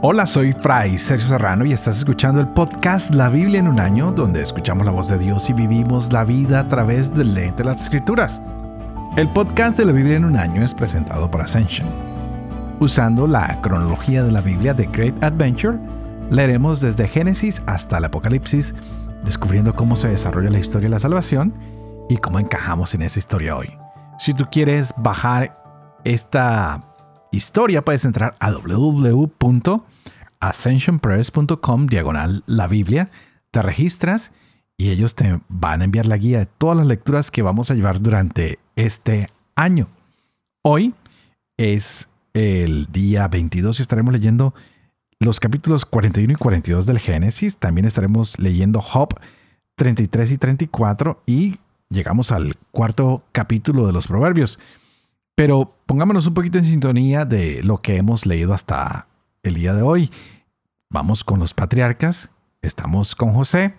Hola, soy Fray Sergio Serrano y estás escuchando el podcast La Biblia en un año, donde escuchamos la voz de Dios y vivimos la vida a través del lente de las Escrituras. El podcast de La Biblia en un año es presentado por Ascension. Usando la cronología de la Biblia de Great Adventure, leeremos desde Génesis hasta el Apocalipsis, descubriendo cómo se desarrolla la historia de la salvación y cómo encajamos en esa historia hoy. Si tú quieres bajar esta historia, puedes entrar a www.Ascensionpress.com/la Biblia, te registras y ellos te van a enviar la guía de todas las lecturas que vamos a llevar durante este año. Hoy es el día 22 y estaremos leyendo los capítulos 41 y 42 del Génesis. También estaremos leyendo Job 33 y 34 y llegamos al cuarto capítulo de los Proverbios. Pero pongámonos un poquito en sintonía de lo que hemos leído hasta el día de hoy. Vamos con los patriarcas. Estamos con José.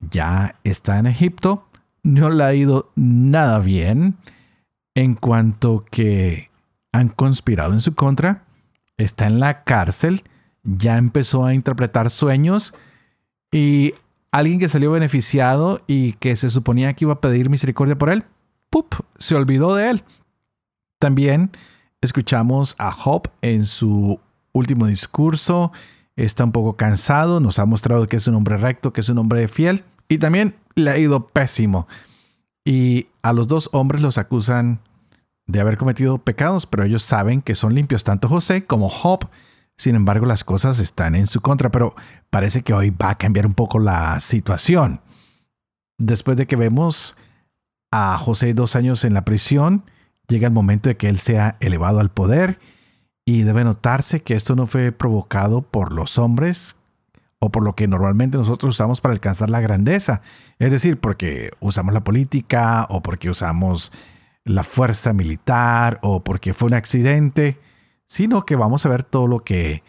Ya está en Egipto. No le ha ido nada bien en cuanto que han conspirado en su contra. Está en la cárcel. Ya empezó a interpretar sueños. Y alguien que salió beneficiado y que se suponía que iba a pedir misericordia por él, ¡pup!, se olvidó de él. También escuchamos a Job en su último discurso. Está un poco cansado. Nos ha mostrado que es un hombre recto, que es un hombre fiel. Y también le ha ido pésimo. Y a los dos hombres los acusan de haber cometido pecados, pero ellos saben que son limpios, tanto José como Job. Sin embargo, las cosas están en su contra, pero parece que hoy va a cambiar un poco la situación. Después de que vemos a José 2 años en la prisión, llega el momento de que él sea elevado al poder y debe notarse que esto no fue provocado por los hombres o por lo que normalmente nosotros usamos para alcanzar la grandeza. Es decir, porque usamos la política o porque usamos la fuerza militar o porque fue un accidente, sino que vamos a ver todo lo que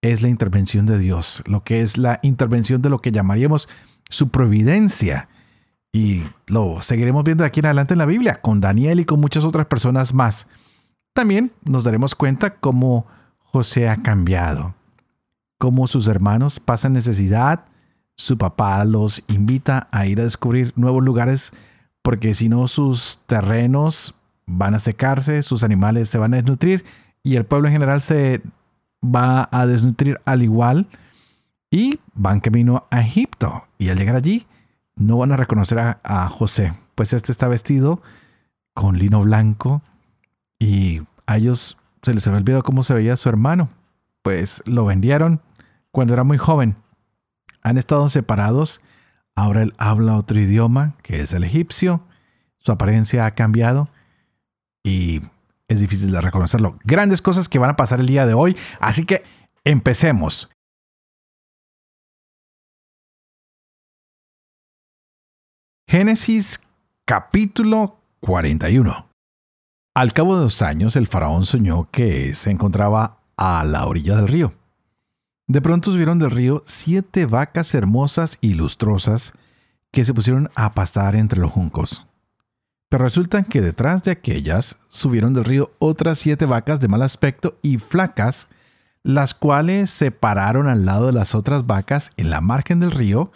es la intervención de Dios, lo que es la intervención de lo que llamaríamos su providencia. Y lo seguiremos viendo de aquí en adelante en la Biblia, con Daniel y con muchas otras personas más. También nos daremos cuenta cómo José ha cambiado, cómo sus hermanos pasan necesidad, su papá los invita a ir a descubrir nuevos lugares, porque si no sus terrenos van a secarse, sus animales se van a desnutrir y el pueblo en general se va a desnutrir al igual, y van camino a Egipto. Y al llegar allí no van a reconocer a José, pues este está vestido con lino blanco y a ellos se les había olvidado cómo se veía su hermano, pues lo vendieron cuando era muy joven. Han estado separados, ahora él habla otro idioma que es el egipcio, su apariencia ha cambiado y es difícil de reconocerlo. Grandes cosas que van a pasar el día de hoy, así que empecemos. Génesis capítulo 41. Al cabo de 2 años, el faraón soñó que se encontraba a la orilla del río. De pronto subieron del río 7 vacas hermosas y lustrosas que se pusieron a pastar entre los juncos. Pero resulta que detrás de aquellas subieron del río otras 7 vacas de mal aspecto y flacas, las cuales se pararon al lado de las otras vacas en la margen del río.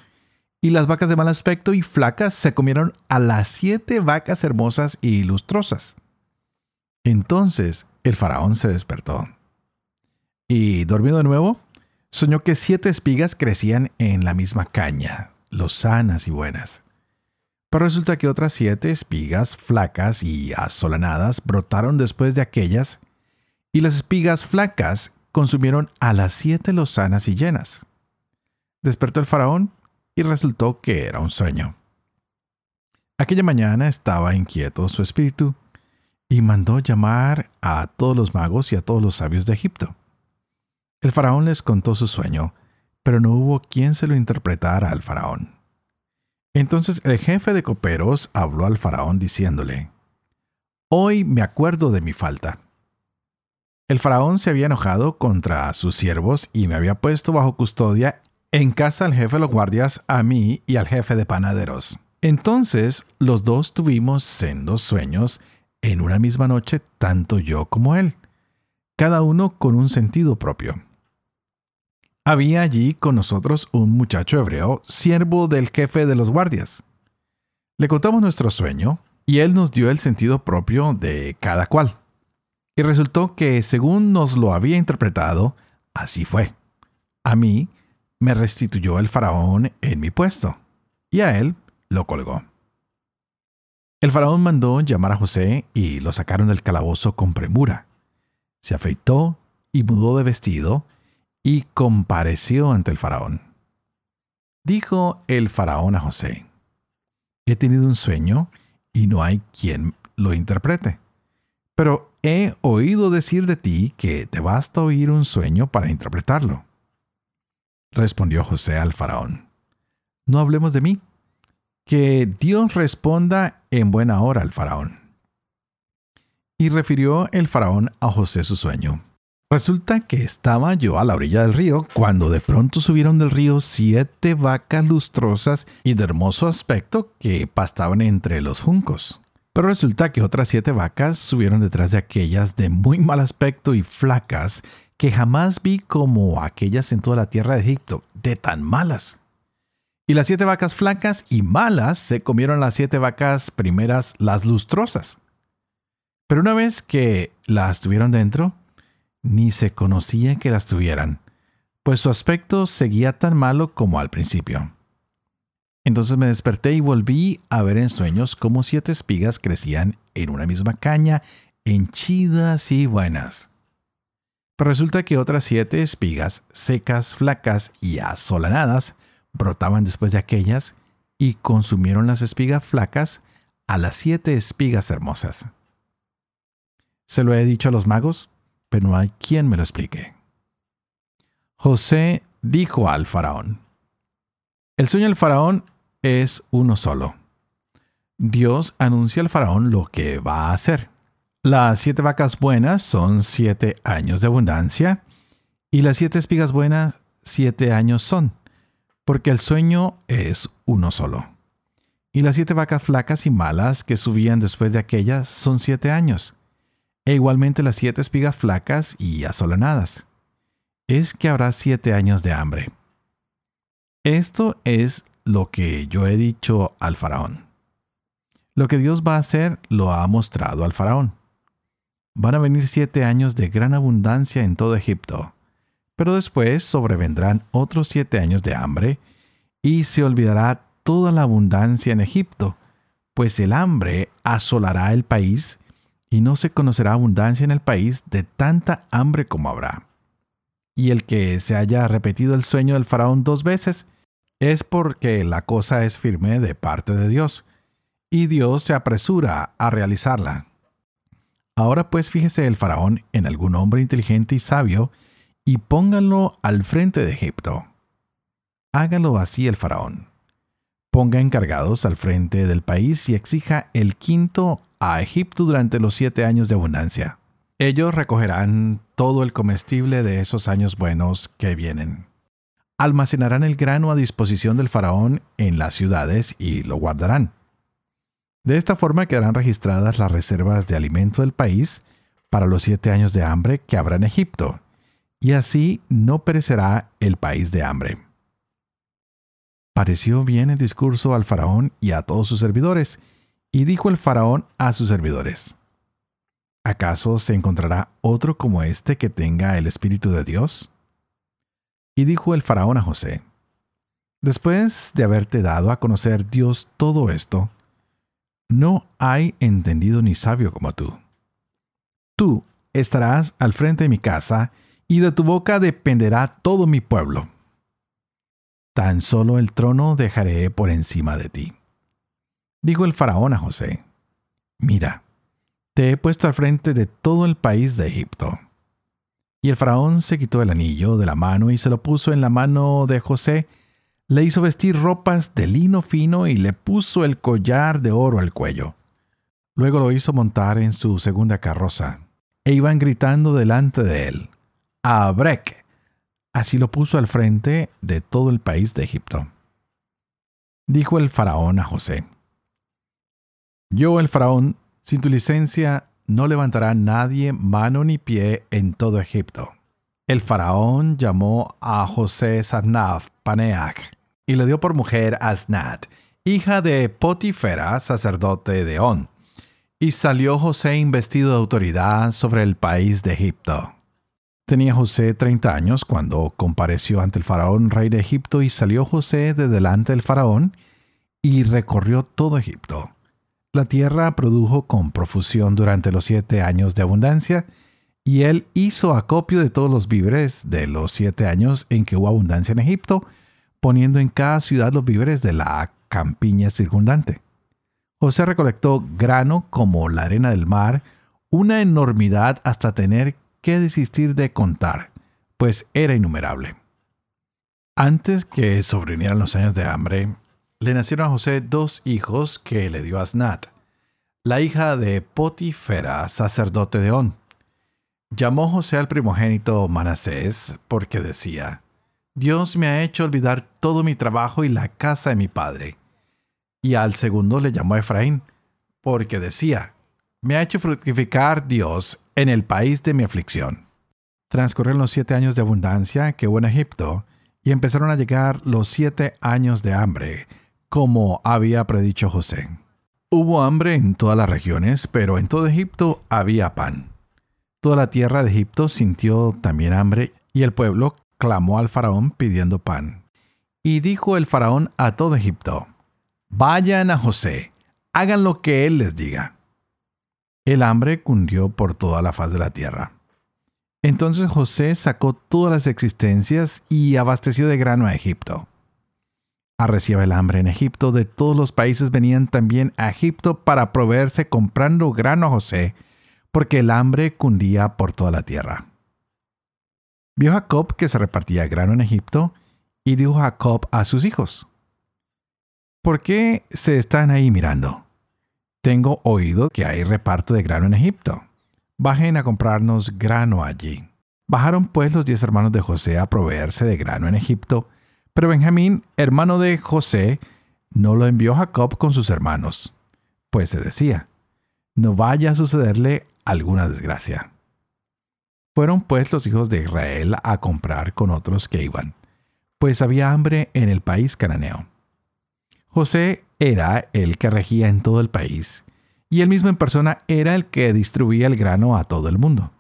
Y las vacas de mal aspecto y flacas se comieron a las 7 vacas hermosas y lustrosas. Entonces el faraón se despertó. Y dormido de nuevo, soñó que 7 espigas crecían en la misma caña, lozanas y buenas. Pero resulta que otras 7 espigas flacas y asolanadas brotaron después de aquellas, y las espigas flacas consumieron a las 7 lozanas y llenas. Despertó el faraón. Y resultó que era un sueño. Aquella mañana estaba inquieto su espíritu y mandó llamar a todos los magos y a todos los sabios de Egipto. El faraón les contó su sueño, pero no hubo quien se lo interpretara al faraón. Entonces el jefe de coperos habló al faraón diciéndole: «Hoy me acuerdo de mi falta. El faraón se había enojado contra sus siervos y me había puesto bajo custodia en casa al jefe de los guardias, a mí y al jefe de panaderos. Entonces los dos tuvimos sendos sueños en una misma noche, tanto yo como él, cada uno con un sentido propio. había allí con nosotros un muchacho hebreo, siervo del jefe de los guardias. Le contamos nuestro sueño y él nos dio el sentido propio de cada cual. Y resultó que, según nos lo había interpretado, así fue. A mí me restituyó el faraón en mi puesto, y a él lo colgó. El faraón mandó llamar a José y lo sacaron del calabozo con premura. Se afeitó y mudó de vestido y compareció ante el faraón. Dijo el faraón a José: he tenido un sueño y no hay quien lo interprete. Pero he oído decir de ti que te basta oír un sueño para interpretarlo. Respondió José al faraón: no hablemos de mí. Que Dios responda en buena hora al faraón. Y refirió el faraón a José su sueño. Resulta que estaba yo a la orilla del río, cuando de pronto subieron del río 7 vacas lustrosas y de hermoso aspecto que pastaban entre los juncos. Pero resulta que otras 7 vacas subieron detrás de aquellas de muy mal aspecto y flacas, que jamás vi como aquellas en toda la tierra de Egipto, de tan malas. Y las 7 vacas flacas y malas se comieron las 7 vacas primeras, las lustrosas. Pero una vez que las tuvieron dentro, ni se conocía que las tuvieran, pues su aspecto seguía tan malo como al principio. Entonces me desperté y volví a ver en sueños cómo 7 espigas crecían en una misma caña, henchidas y buenas. Pero resulta que otras 7 espigas, secas, flacas y asolanadas, brotaban después de aquellas y consumieron las espigas flacas a las 7 espigas hermosas. Se lo he dicho a los magos, pero no hay quien me lo explique. José dijo al faraón: el sueño del faraón es uno solo. Dios anuncia al faraón lo que va a hacer. Las 7 vacas buenas son 7 años de abundancia, y las 7 espigas buenas 7 años son, porque el sueño es uno solo. Y las 7 vacas flacas y malas que subían después de aquellas son 7 años, e igualmente las 7 espigas flacas y asolanadas. Es que habrá 7 años de hambre. Esto es lo que yo he dicho al faraón. Lo que Dios va a hacer lo ha mostrado al faraón. Van a venir 7 años de gran abundancia en todo Egipto, pero después sobrevendrán otros 7 años de hambre y se olvidará toda la abundancia en Egipto, pues el hambre asolará el país y no se conocerá abundancia en el país de tanta hambre como habrá. Y el que se haya repetido el sueño del faraón 2 veces es porque la cosa es firme de parte de Dios, y Dios se apresura a realizarla. Ahora pues fíjese el faraón en algún hombre inteligente y sabio, y pónganlo al frente de Egipto. Hágalo así el faraón. Ponga encargados al frente del país y exija el quinto a Egipto durante los 7 años de abundancia. Ellos recogerán todo el comestible de esos años buenos que vienen. Almacenarán el grano a disposición del faraón en las ciudades y lo guardarán. De esta forma quedarán registradas las reservas de alimento del país para los 7 años de hambre que habrá en Egipto, y así no perecerá el país de hambre. Pareció bien el discurso al faraón y a todos sus servidores, y dijo el faraón a sus servidores: ¿acaso se encontrará otro como este que tenga el Espíritu de Dios? Y dijo el faraón a José: después de haberte dado a conocer Dios todo esto, no hay entendido ni sabio como tú. Tú estarás al frente de mi casa, y de tu boca dependerá todo mi pueblo. Tan solo el trono dejaré por encima de ti. Dijo el faraón a José: mira, te he puesto al frente de todo el país de Egipto. Y el faraón se quitó el anillo de la mano y se lo puso en la mano de José, le hizo vestir ropas de lino fino y le puso el collar de oro al cuello. Luego lo hizo montar en su segunda carroza, e iban gritando delante de él: ¡Abrek! Así lo puso al frente de todo el país de Egipto. Dijo el faraón a José: yo, el faraón, sin tu licencia, no levantará nadie mano ni pie en todo Egipto. El faraón llamó a José Sarnav Paneac y le dio por mujer a Znat, hija de Potífera, sacerdote de On. Y salió José investido de autoridad sobre el país de Egipto. Tenía José 30 años cuando compareció ante el faraón, rey de Egipto, y salió José de delante del faraón y recorrió todo Egipto. La tierra produjo con profusión durante los 7 años de abundancia, y él hizo acopio de todos los víveres de los 7 años en que hubo abundancia en Egipto, poniendo en cada ciudad los víveres de la campiña circundante. José recolectó grano como la arena del mar, una enormidad hasta tener que desistir de contar, pues era innumerable. Antes que sobrevinieran los años de hambre, le nacieron a José 2 hijos que le dio a Asnat, la hija de Potífera, sacerdote de On. Llamó José al primogénito Manasés porque decía: «Dios me ha hecho olvidar todo mi trabajo y la casa de mi padre». Y al segundo le llamó Efraín porque decía: «Me ha hecho fructificar Dios en el país de mi aflicción». Transcurrieron los 7 años de abundancia que hubo en Egipto y empezaron a llegar los 7 años de hambre, como había predicho José. Hubo hambre en todas las regiones, pero en todo Egipto había pan. Toda la tierra de Egipto sintió también hambre, y el pueblo clamó al faraón pidiendo pan. Y dijo el faraón a todo Egipto: «Vayan a José, hagan lo que él les diga». El hambre cundió por toda la faz de la tierra. Entonces José sacó todas las existencias y abasteció de grano a Egipto. Arreciaba el hambre en Egipto, de todos los países venían también a Egipto para proveerse comprando grano a José, porque el hambre cundía por toda la tierra. Vio Jacob que se repartía grano en Egipto, y dijo Jacob a sus hijos: «¿Por qué se están ahí mirando? Tengo oído que hay reparto de grano en Egipto. Bajen a comprarnos grano allí». Bajaron pues los 10 hermanos de José a proveerse de grano en Egipto, pero Benjamín, hermano de José, no lo envió Jacob con sus hermanos, pues se decía: «No vaya a sucederle alguna desgracia». Fueron pues los hijos de Israel a comprar con otros que iban, pues había hambre en el país cananeo. José era el que regía en todo el país, y él mismo en persona era el que distribuía el grano a todo el mundo.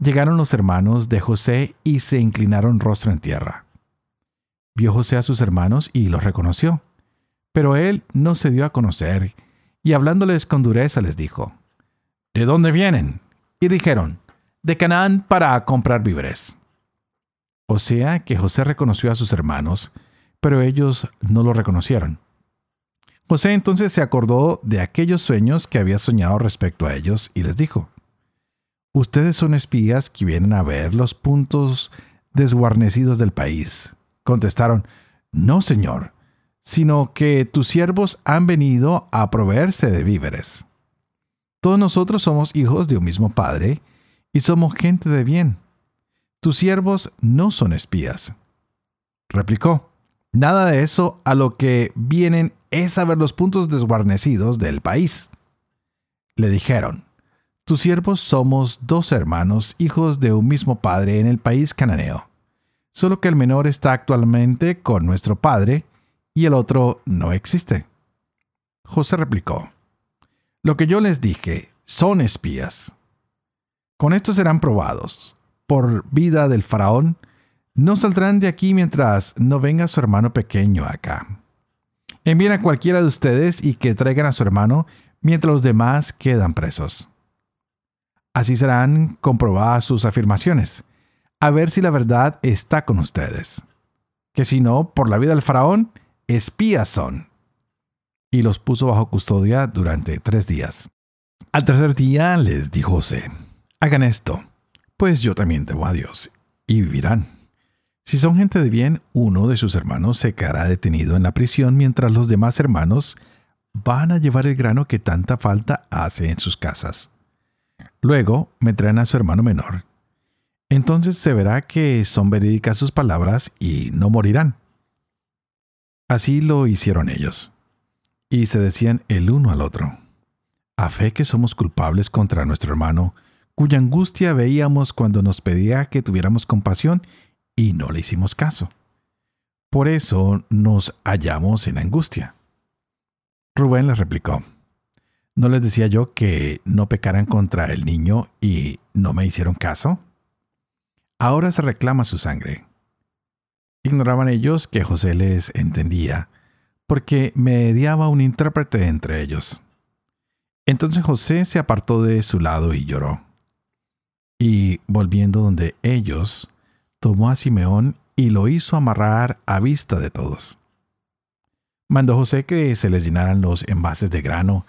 Llegaron los hermanos de José y se inclinaron rostro en tierra. Vio José a sus hermanos y los reconoció, pero él no se dio a conocer, y hablándoles con dureza les dijo: «¿De dónde vienen?». Y dijeron: «De Canaán para comprar víveres». O sea que José reconoció a sus hermanos, pero ellos no lo reconocieron. José entonces se acordó de aquellos sueños que había soñado respecto a ellos y les dijo: «Ustedes son espías que vienen a ver los puntos desguarnecidos del país». Contestaron: «No, señor, sino que tus siervos han venido a proveerse de víveres. Todos nosotros somos hijos de un mismo padre y somos gente de bien. Tus siervos no son espías». Replicó: «Nada de eso, a lo que vienen es a ver los puntos desguarnecidos del país». Le dijeron: «Tus siervos somos 2 hermanos, hijos de un mismo padre en el país cananeo, solo que el menor está actualmente con nuestro padre y el otro no existe». José replicó: «Lo que yo les dije, son espías. Con esto serán probados. Por vida del faraón, no saldrán de aquí mientras no venga su hermano pequeño acá. Envíen a cualquiera de ustedes y que traigan a su hermano mientras los demás quedan presos. Así serán comprobadas sus afirmaciones, a ver si la verdad está con ustedes. Que si no, por la vida del faraón, espías son». Y los puso bajo custodia durante 3 días. Al tercer día les dijo José: «Hagan esto, pues yo también temo a Dios, y vivirán. Si son gente de bien, uno de sus hermanos se quedará detenido en la prisión mientras los demás hermanos van a llevar el grano que tanta falta hace en sus casas. Luego me traen a su hermano menor. Entonces se verá que son verídicas sus palabras y no morirán». Así lo hicieron ellos. Y se decían el uno al otro: «A fe que somos culpables contra nuestro hermano, cuya angustia veíamos cuando nos pedía que tuviéramos compasión y no le hicimos caso. Por eso nos hallamos en angustia. Rubén les replicó: ¿No les decía yo que no pecaran contra el niño y no me hicieron caso? Ahora se reclama su sangre. Ignoraban ellos que José les entendía, porque mediaba un intérprete entre ellos. Entonces José se apartó de su lado y lloró. Y, volviendo donde ellos, tomó a Simeón y lo hizo amarrar a vista de todos. Mandó José que se les llenaran los envases de grano,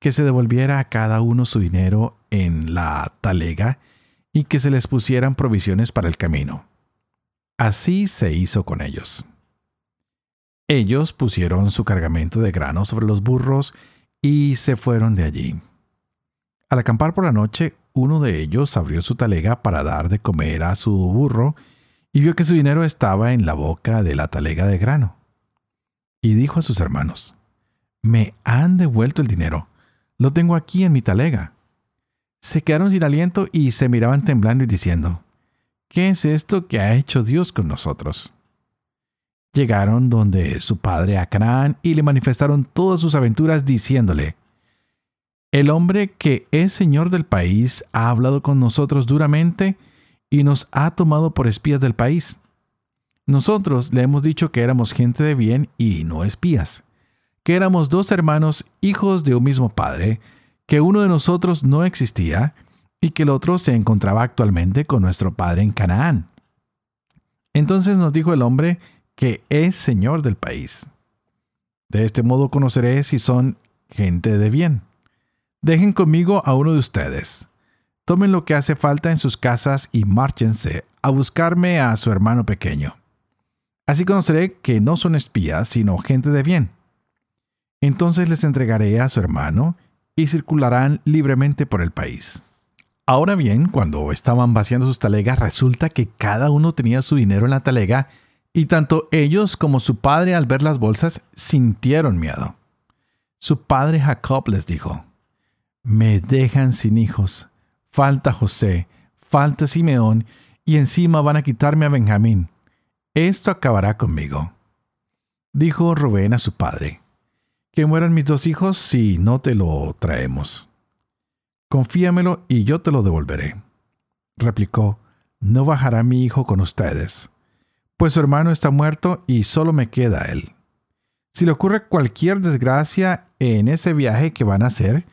que se devolviera a cada uno su dinero en la talega y que se les pusieran provisiones para el camino. Así se hizo con ellos. Ellos pusieron su cargamento de grano sobre los burros y se fueron de allí. Al acampar por la noche, uno de ellos abrió su talega para dar de comer a su burro y vio que su dinero estaba en la boca de la talega de grano. Y dijo a sus hermanos: «Me han devuelto el dinero, lo tengo aquí en mi talega». Se quedaron sin aliento y se miraban temblando y diciendo: «¿Qué es esto que ha hecho Dios con nosotros?». Llegaron donde su padre a Canaán y le manifestaron todas sus aventuras diciéndole: «El hombre que es señor del país ha hablado con nosotros duramente y nos ha tomado por espías del país. Nosotros le hemos dicho que éramos gente de bien y no espías, que éramos dos hermanos hijos de un mismo padre, que uno de nosotros no existía y que el otro se encontraba actualmente con nuestro padre en Canaán. Entonces nos dijo el hombre que es señor del país: de este modo conoceré si son gente de bien. Dejen conmigo a uno de ustedes. Tomen lo que hace falta en sus casas y márchense a buscarme a su hermano pequeño. Así conoceré que no son espías, sino gente de bien. Entonces les entregaré a su hermano y circularán libremente por el país». Ahora bien, cuando estaban vaciando sus talegas, resulta que cada uno tenía su dinero en la talega, y tanto ellos como su padre, al ver las bolsas, sintieron miedo. Su padre Jacob les dijo: «Me dejan sin hijos, falta José, falta Simeón, y encima van a quitarme a Benjamín. Esto acabará conmigo». Dijo Rubén a su padre: «Que mueran mis dos hijos si no te lo traemos. Confíamelo y yo te lo devolveré». Replicó: «No bajará mi hijo con ustedes, pues su hermano está muerto y solo me queda él. Si le ocurre cualquier desgracia en ese viaje que van a hacer,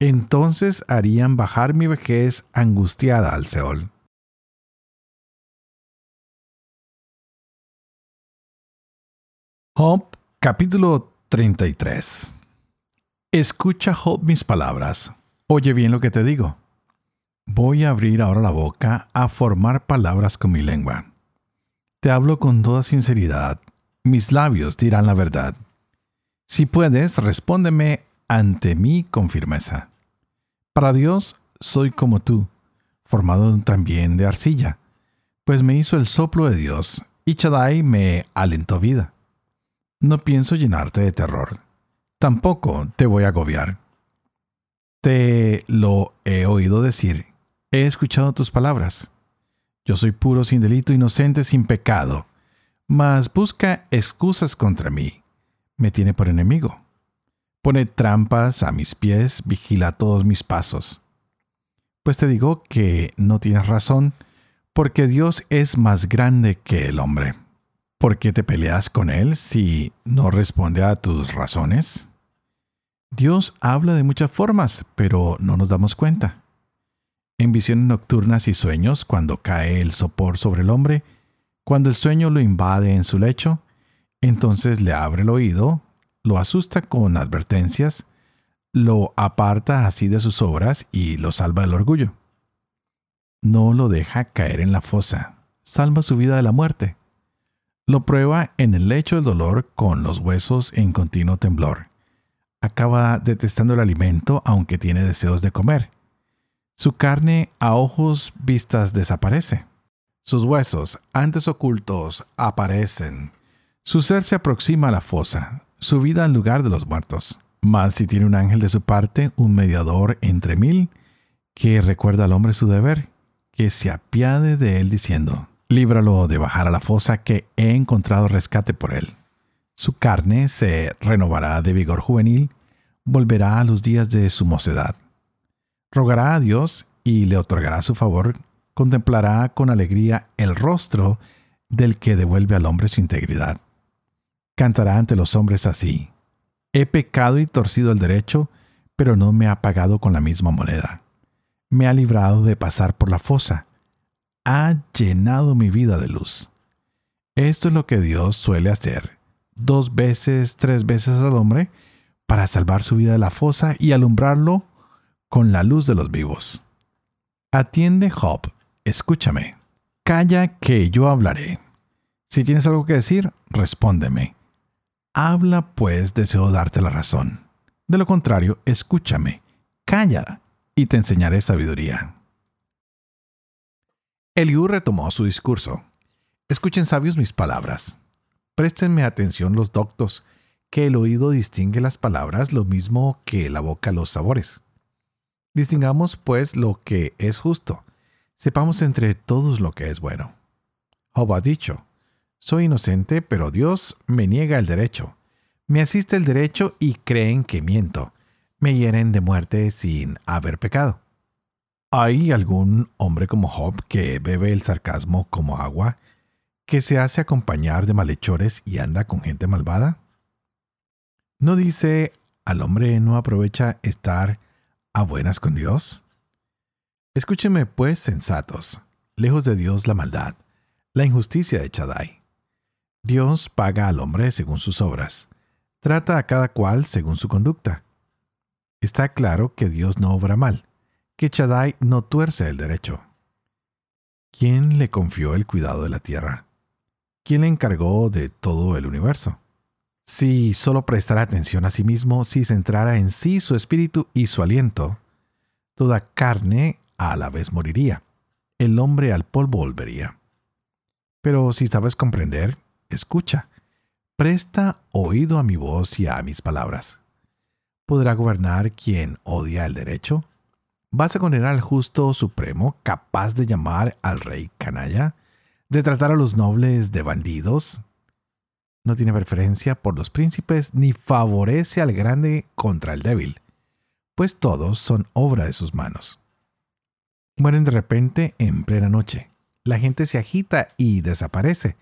entonces harían bajar mi vejez angustiada al Seol». Job, capítulo 33. Escucha, Job, mis palabras. Oye bien lo que te digo. Voy a abrir ahora la boca a formar palabras con mi lengua. Te hablo con toda sinceridad. Mis labios dirán la verdad. Si puedes, respóndeme ante mí con firmeza. Para Dios soy como tú, formado también de arcilla, pues me hizo el soplo de Dios y Chadai me alentó vida. No pienso llenarte de terror. Tampoco te voy a agobiar. Te lo he oído decir. He escuchado tus palabras. Yo soy puro, sin delito, inocente, sin pecado. Mas busca excusas contra mí. Me tiene por enemigo. Pone trampas a mis pies, vigila todos mis pasos. Pues te digo que no tienes razón, porque Dios es más grande que el hombre. ¿Por qué te peleas con él si no responde a tus razones? Dios habla de muchas formas, pero no nos damos cuenta. En visiones nocturnas y sueños, cuando cae el sopor sobre el hombre, cuando el sueño lo invade en su lecho, entonces le abre el oído, lo asusta con advertencias, lo aparta así de sus obras y lo salva del orgullo. No lo deja caer en la fosa, salva su vida de la muerte. Lo prueba en el lecho del dolor con los huesos en continuo temblor. Acaba detestando el alimento, aunque tiene deseos de comer. Su carne a ojos vistas desaparece. Sus huesos, antes ocultos, aparecen. Su ser se aproxima a la fosa, su vida al lugar de los muertos. Mas si tiene un ángel de su parte, un mediador entre mil, que recuerda al hombre su deber, que se apiade de él diciendo, líbralo de bajar a la fosa que he encontrado rescate por él. Su carne se renovará de vigor juvenil, volverá a los días de su mocedad. Rogará a Dios y le otorgará su favor, contemplará con alegría el rostro del que devuelve al hombre su integridad. Cantará ante los hombres así, he pecado y torcido el derecho, pero no me ha pagado con la misma moneda. Me ha librado de pasar por la fosa. Ha llenado mi vida de luz. Esto es lo que Dios suele hacer, 2 veces, 3 veces al hombre, para salvar su vida de la fosa y alumbrarlo con la luz de los vivos. Atiende, Job, escúchame. Calla que yo hablaré. Si tienes algo que decir, respóndeme. Habla, pues deseo darte la razón. De lo contrario, escúchame, calla, y te enseñaré sabiduría. Elihu retomó su discurso. Escuchen, sabios, mis palabras. Préstenme atención los doctos, que el oído distingue las palabras lo mismo que la boca los sabores. Distingamos, pues, lo que es justo. Sepamos entre todos lo que es bueno. Job ha dicho, soy inocente, pero Dios me niega el derecho. Me asiste el derecho y creen que miento. Me hieren de muerte sin haber pecado. ¿Hay algún hombre como Job que bebe el sarcasmo como agua, que se hace acompañar de malhechores y anda con gente malvada? ¿No dice, al hombre no aprovecha estar a buenas con Dios? Escúchenme pues, sensatos, lejos de Dios la maldad, la injusticia de Chadai. Dios paga al hombre según sus obras. Trata a cada cual según su conducta. Está claro que Dios no obra mal, que Chadai no tuerce el derecho. ¿Quién le confió el cuidado de la tierra? ¿Quién le encargó de todo el universo? Si solo prestara atención a sí mismo, si centrara en sí su espíritu y su aliento, toda carne a la vez moriría. El hombre al polvo volvería. Pero si sabes comprender, escucha. Presta oído a mi voz y a mis palabras. ¿Podrá gobernar quien odia el derecho? ¿Vas a condenar al justo supremo, capaz de llamar al rey canalla? ¿De tratar a los nobles de bandidos? No tiene preferencia por los príncipes, ni favorece al grande contra el débil, pues todos son obra de sus manos. Mueren de repente en plena noche. La gente se agita y desaparece.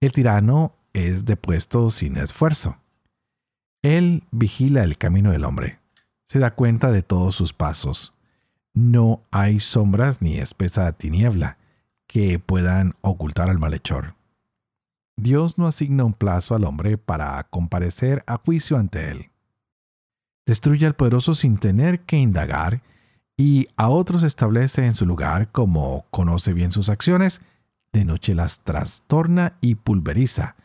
El tirano es depuesto sin esfuerzo. Él vigila el camino del hombre. Se da cuenta de todos sus pasos. No hay sombras ni espesa tiniebla que puedan ocultar al malhechor. Dios no asigna un plazo al hombre para comparecer a juicio ante él. Destruye al poderoso sin tener que indagar y a otros establece en su lugar. Como conoce bien sus acciones, de noche las trastorna y pulveriza.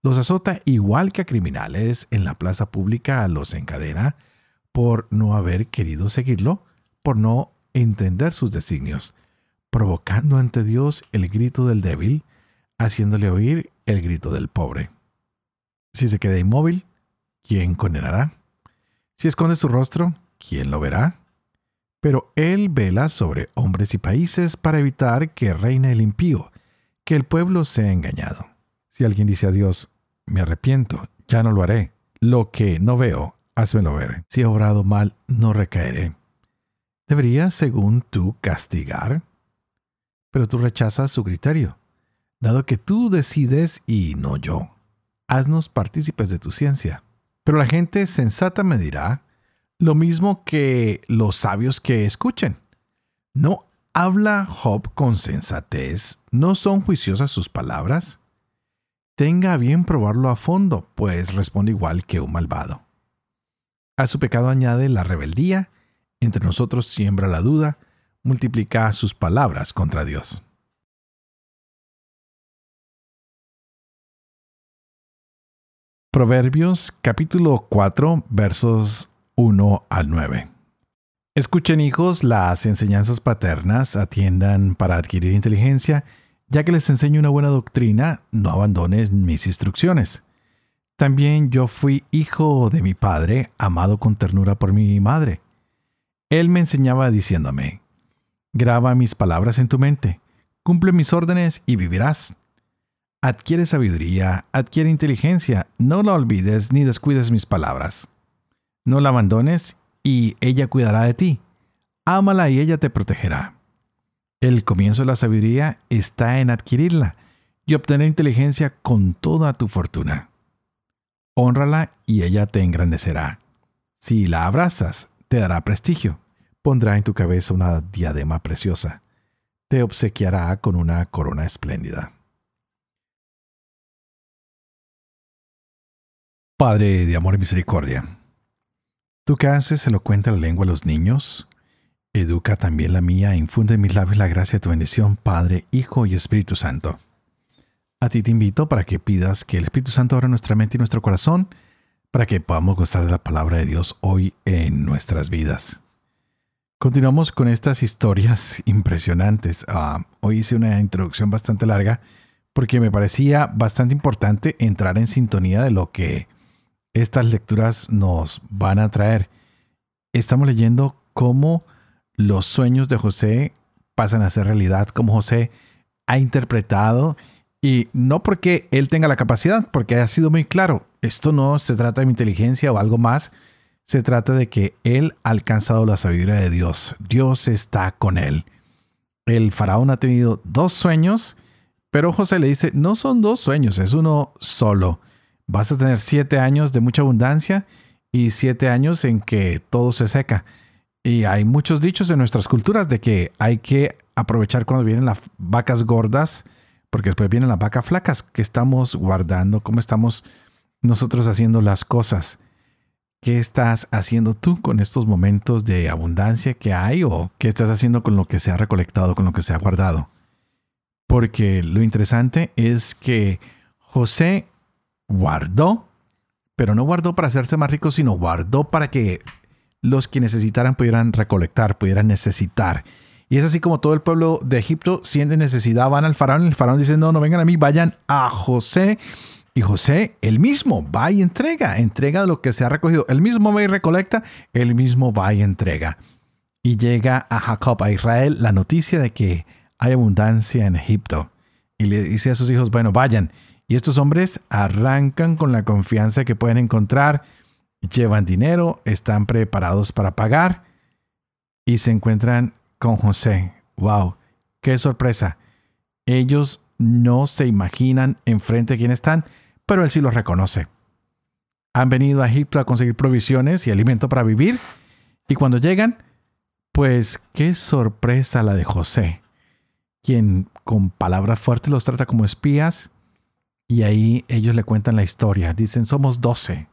Los azota igual que a criminales en la plaza pública, los encadena por no haber querido seguirlo, por no entender sus designios, provocando ante Dios el grito del débil, haciéndole oír el grito del pobre. Si se queda inmóvil, ¿quién condenará? Si esconde su rostro, ¿quién lo verá? Pero él vela sobre hombres y países para evitar que reine el impío, que el pueblo sea engañado. Si alguien dice a Dios, me arrepiento, ya no lo haré. Lo que no veo, házmelo ver. Si he obrado mal, no recaeré. ¿Deberías, según tú, castigar? Pero tú rechazas su criterio, dado que tú decides y no yo. Haznos partícipes de tu ciencia. Pero la gente sensata me dirá lo mismo que los sabios que escuchen. ¿No habla Job con sensatez? ¿No son juiciosas sus palabras? Tenga bien probarlo a fondo, pues responde igual que un malvado. A su pecado añade la rebeldía, entre nosotros siembra la duda, multiplica sus palabras contra Dios. Proverbios capítulo 4, versos 1 al 9. Escuchen, hijos, las enseñanzas paternas, atiendan para adquirir inteligencia, ya que les enseño una buena doctrina, no abandones mis instrucciones. También yo fui hijo de mi padre, amado con ternura por mi madre. Él me enseñaba diciéndome, Graba mis palabras en tu mente, cumple mis órdenes y vivirás. Adquiere sabiduría, adquiere inteligencia, no la olvides ni descuides mis palabras. No la abandones y ella cuidará de ti. Ámala y ella te protegerá. El comienzo de la sabiduría está en adquirirla y obtener inteligencia con toda tu fortuna. Hónrala y ella te engrandecerá. Si la abrazas, te dará prestigio. Pondrá en tu cabeza una diadema preciosa. Te obsequiará con una corona espléndida. Padre de amor y misericordia, tú que haces elocuente la lengua a los niños, educa también la mía e infunde en mis labios la gracia de tu bendición, Padre, Hijo y Espíritu Santo. A ti te invito para que pidas que el Espíritu Santo abra nuestra mente y nuestro corazón para que podamos gozar de la palabra de Dios hoy en nuestras vidas. Continuamos con estas historias impresionantes. Hoy hice una introducción bastante larga porque me parecía bastante importante entrar en sintonía de lo que estas lecturas nos van a traer. Estamos leyendo cómo los sueños de José pasan a ser realidad, cómo José ha interpretado. Y no porque él tenga la capacidad, porque ha sido muy claro. Esto no se trata de mi inteligencia o algo más. Se trata de que él ha alcanzado la sabiduría de Dios. Dios está con él. El faraón ha tenido 2 sueños, pero José le dice, no son 2 sueños, es uno solo. Vas a tener 7 años de mucha abundancia y 7 años en que todo se seca. Y hay muchos dichos en nuestras culturas de que hay que aprovechar cuando vienen las vacas gordas, porque después vienen las vacas flacas que estamos guardando, cómo estamos nosotros haciendo las cosas. ¿Qué estás haciendo tú con estos momentos de abundancia que hay o qué estás haciendo con lo que se ha recolectado, con lo que se ha guardado? Porque lo interesante es que José guardó, pero no guardó para hacerse más rico, sino guardó para que los que necesitaran pudieran recolectar, pudieran necesitar. Y es así como todo el pueblo de Egipto siente necesidad, van al faraón, el faraón dice, no vengan a mí, vayan a José. Y José, él mismo, va y entrega lo que se ha recogido. Él mismo va y recolecta, él mismo va y entrega. Y llega a Jacob, a Israel, la noticia de que hay abundancia en Egipto. Y le dice a sus hijos, bueno, vayan. Y estos hombres arrancan con la confianza que pueden encontrar, llevan dinero, están preparados para pagar y se encuentran con José. ¡Wow! ¡Qué sorpresa! Ellos no se imaginan enfrente a quién están, pero él sí los reconoce. Han venido a Egipto a conseguir provisiones y alimento para vivir, y cuando llegan, pues qué sorpresa la de José, quien con palabras fuertes los trata como espías, y ahí ellos le cuentan la historia. Dicen, somos 12,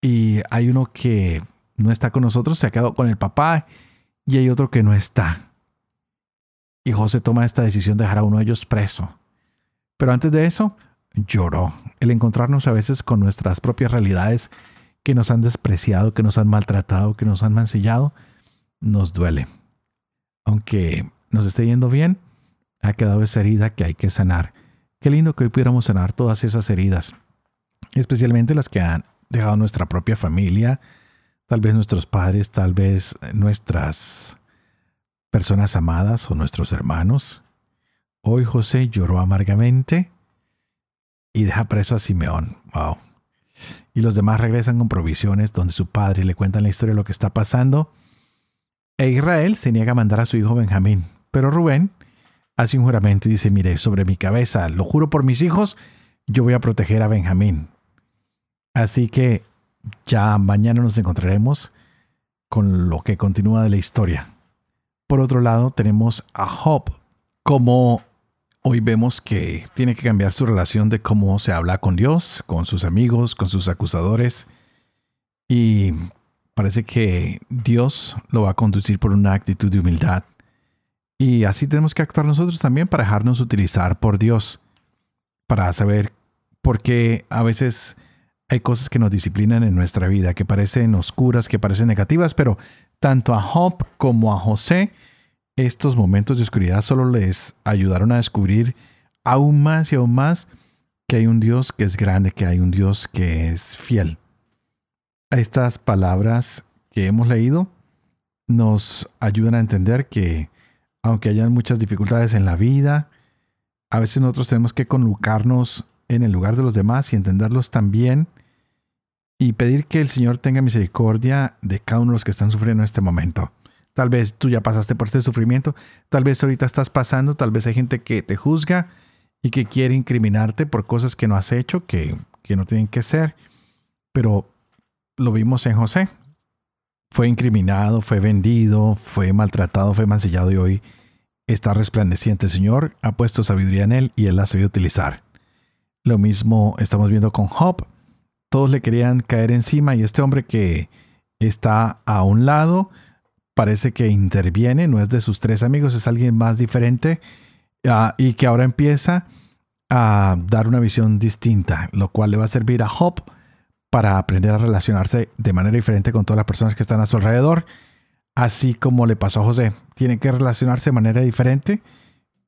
y hay uno que no está con nosotros, se ha quedado con el papá, y hay otro que no está. Y José toma esta decisión de dejar a uno de ellos preso. Pero antes de eso, lloró. El encontrarnos a veces con nuestras propias realidades que nos han despreciado, que nos han maltratado, que nos han mancillado, nos duele. Aunque nos esté yendo bien, ha quedado esa herida que hay que sanar. Qué lindo que hoy pudiéramos sanar todas esas heridas, especialmente las que han dejado nuestra propia familia, tal vez nuestros padres, tal vez nuestras personas amadas o nuestros hermanos. Hoy José lloró amargamente y deja preso a Simeón. Wow. Y los demás regresan con provisiones donde su padre le cuentan la historia de lo que está pasando. E Israel se niega a mandar a su hijo Benjamín. Pero Rubén hace un juramento y dice, mire, sobre mi cabeza, lo juro por mis hijos, yo voy a proteger a Benjamín. Así que ya mañana nos encontraremos con lo que continúa de la historia. Por otro lado, tenemos a Job, como hoy vemos que tiene que cambiar su relación de cómo se habla con Dios, con sus amigos, con sus acusadores. Y parece que Dios lo va a conducir por una actitud de humildad. Y así tenemos que actuar nosotros también para dejarnos utilizar por Dios, para saber por qué a veces hay cosas que nos disciplinan en nuestra vida, que parecen oscuras, que parecen negativas, pero tanto a Job como a José, estos momentos de oscuridad solo les ayudaron a descubrir aún más que hay un Dios que es grande, que hay un Dios que es fiel. Estas palabras que hemos leído nos ayudan a entender que aunque hayan muchas dificultades en la vida, a veces nosotros tenemos que colocarnos en el lugar de los demás y entenderlos también y pedir que el Señor tenga misericordia de cada uno de los que están sufriendo en este momento. Tal vez tú ya pasaste por este sufrimiento, tal vez ahorita estás pasando, tal vez hay gente que te juzga y que quiere incriminarte por cosas que no has hecho, que no tienen que ser. Pero lo vimos en José. Fue incriminado, fue vendido, fue maltratado, fue mancillado y hoy está resplandeciente. El Señor ha puesto sabiduría en él y él la sabe utilizar. Lo mismo estamos viendo con Job. Todos le querían caer encima y este hombre que está a un lado parece que interviene, no es de sus tres amigos, es alguien más diferente y que ahora empieza a dar una visión distinta, lo cual le va a servir a Job para aprender a relacionarse de manera diferente con todas las personas que están a su alrededor, así como le pasó a José. Tiene que relacionarse de manera diferente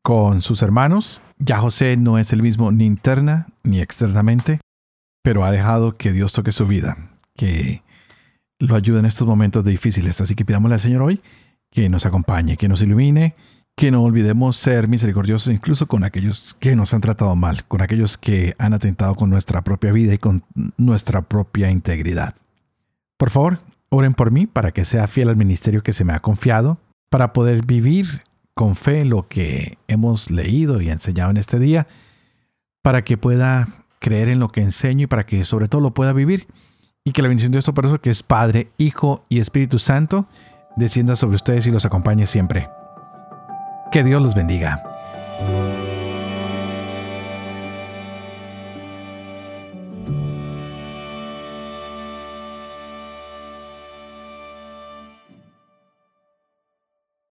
con sus hermanos. Ya José no es el mismo ni interna ni externamente, pero ha dejado que Dios toque su vida, que lo ayuda en estos momentos difíciles. Así que pidámosle al Señor hoy que nos acompañe, que nos ilumine, que no olvidemos ser misericordiosos incluso con aquellos que nos han tratado mal, con aquellos que han atentado con nuestra propia vida y con nuestra propia integridad. Por favor, oren por mí para que sea fiel al ministerio que se me ha confiado, para poder vivir con fe lo que hemos leído y enseñado en este día, para que pueda creer en lo que enseño y para que sobre todo lo pueda vivir. Y que la bendición de Dios Todopoderoso, que es Padre, Hijo y Espíritu Santo, descienda sobre ustedes y los acompañe siempre. Que Dios los bendiga.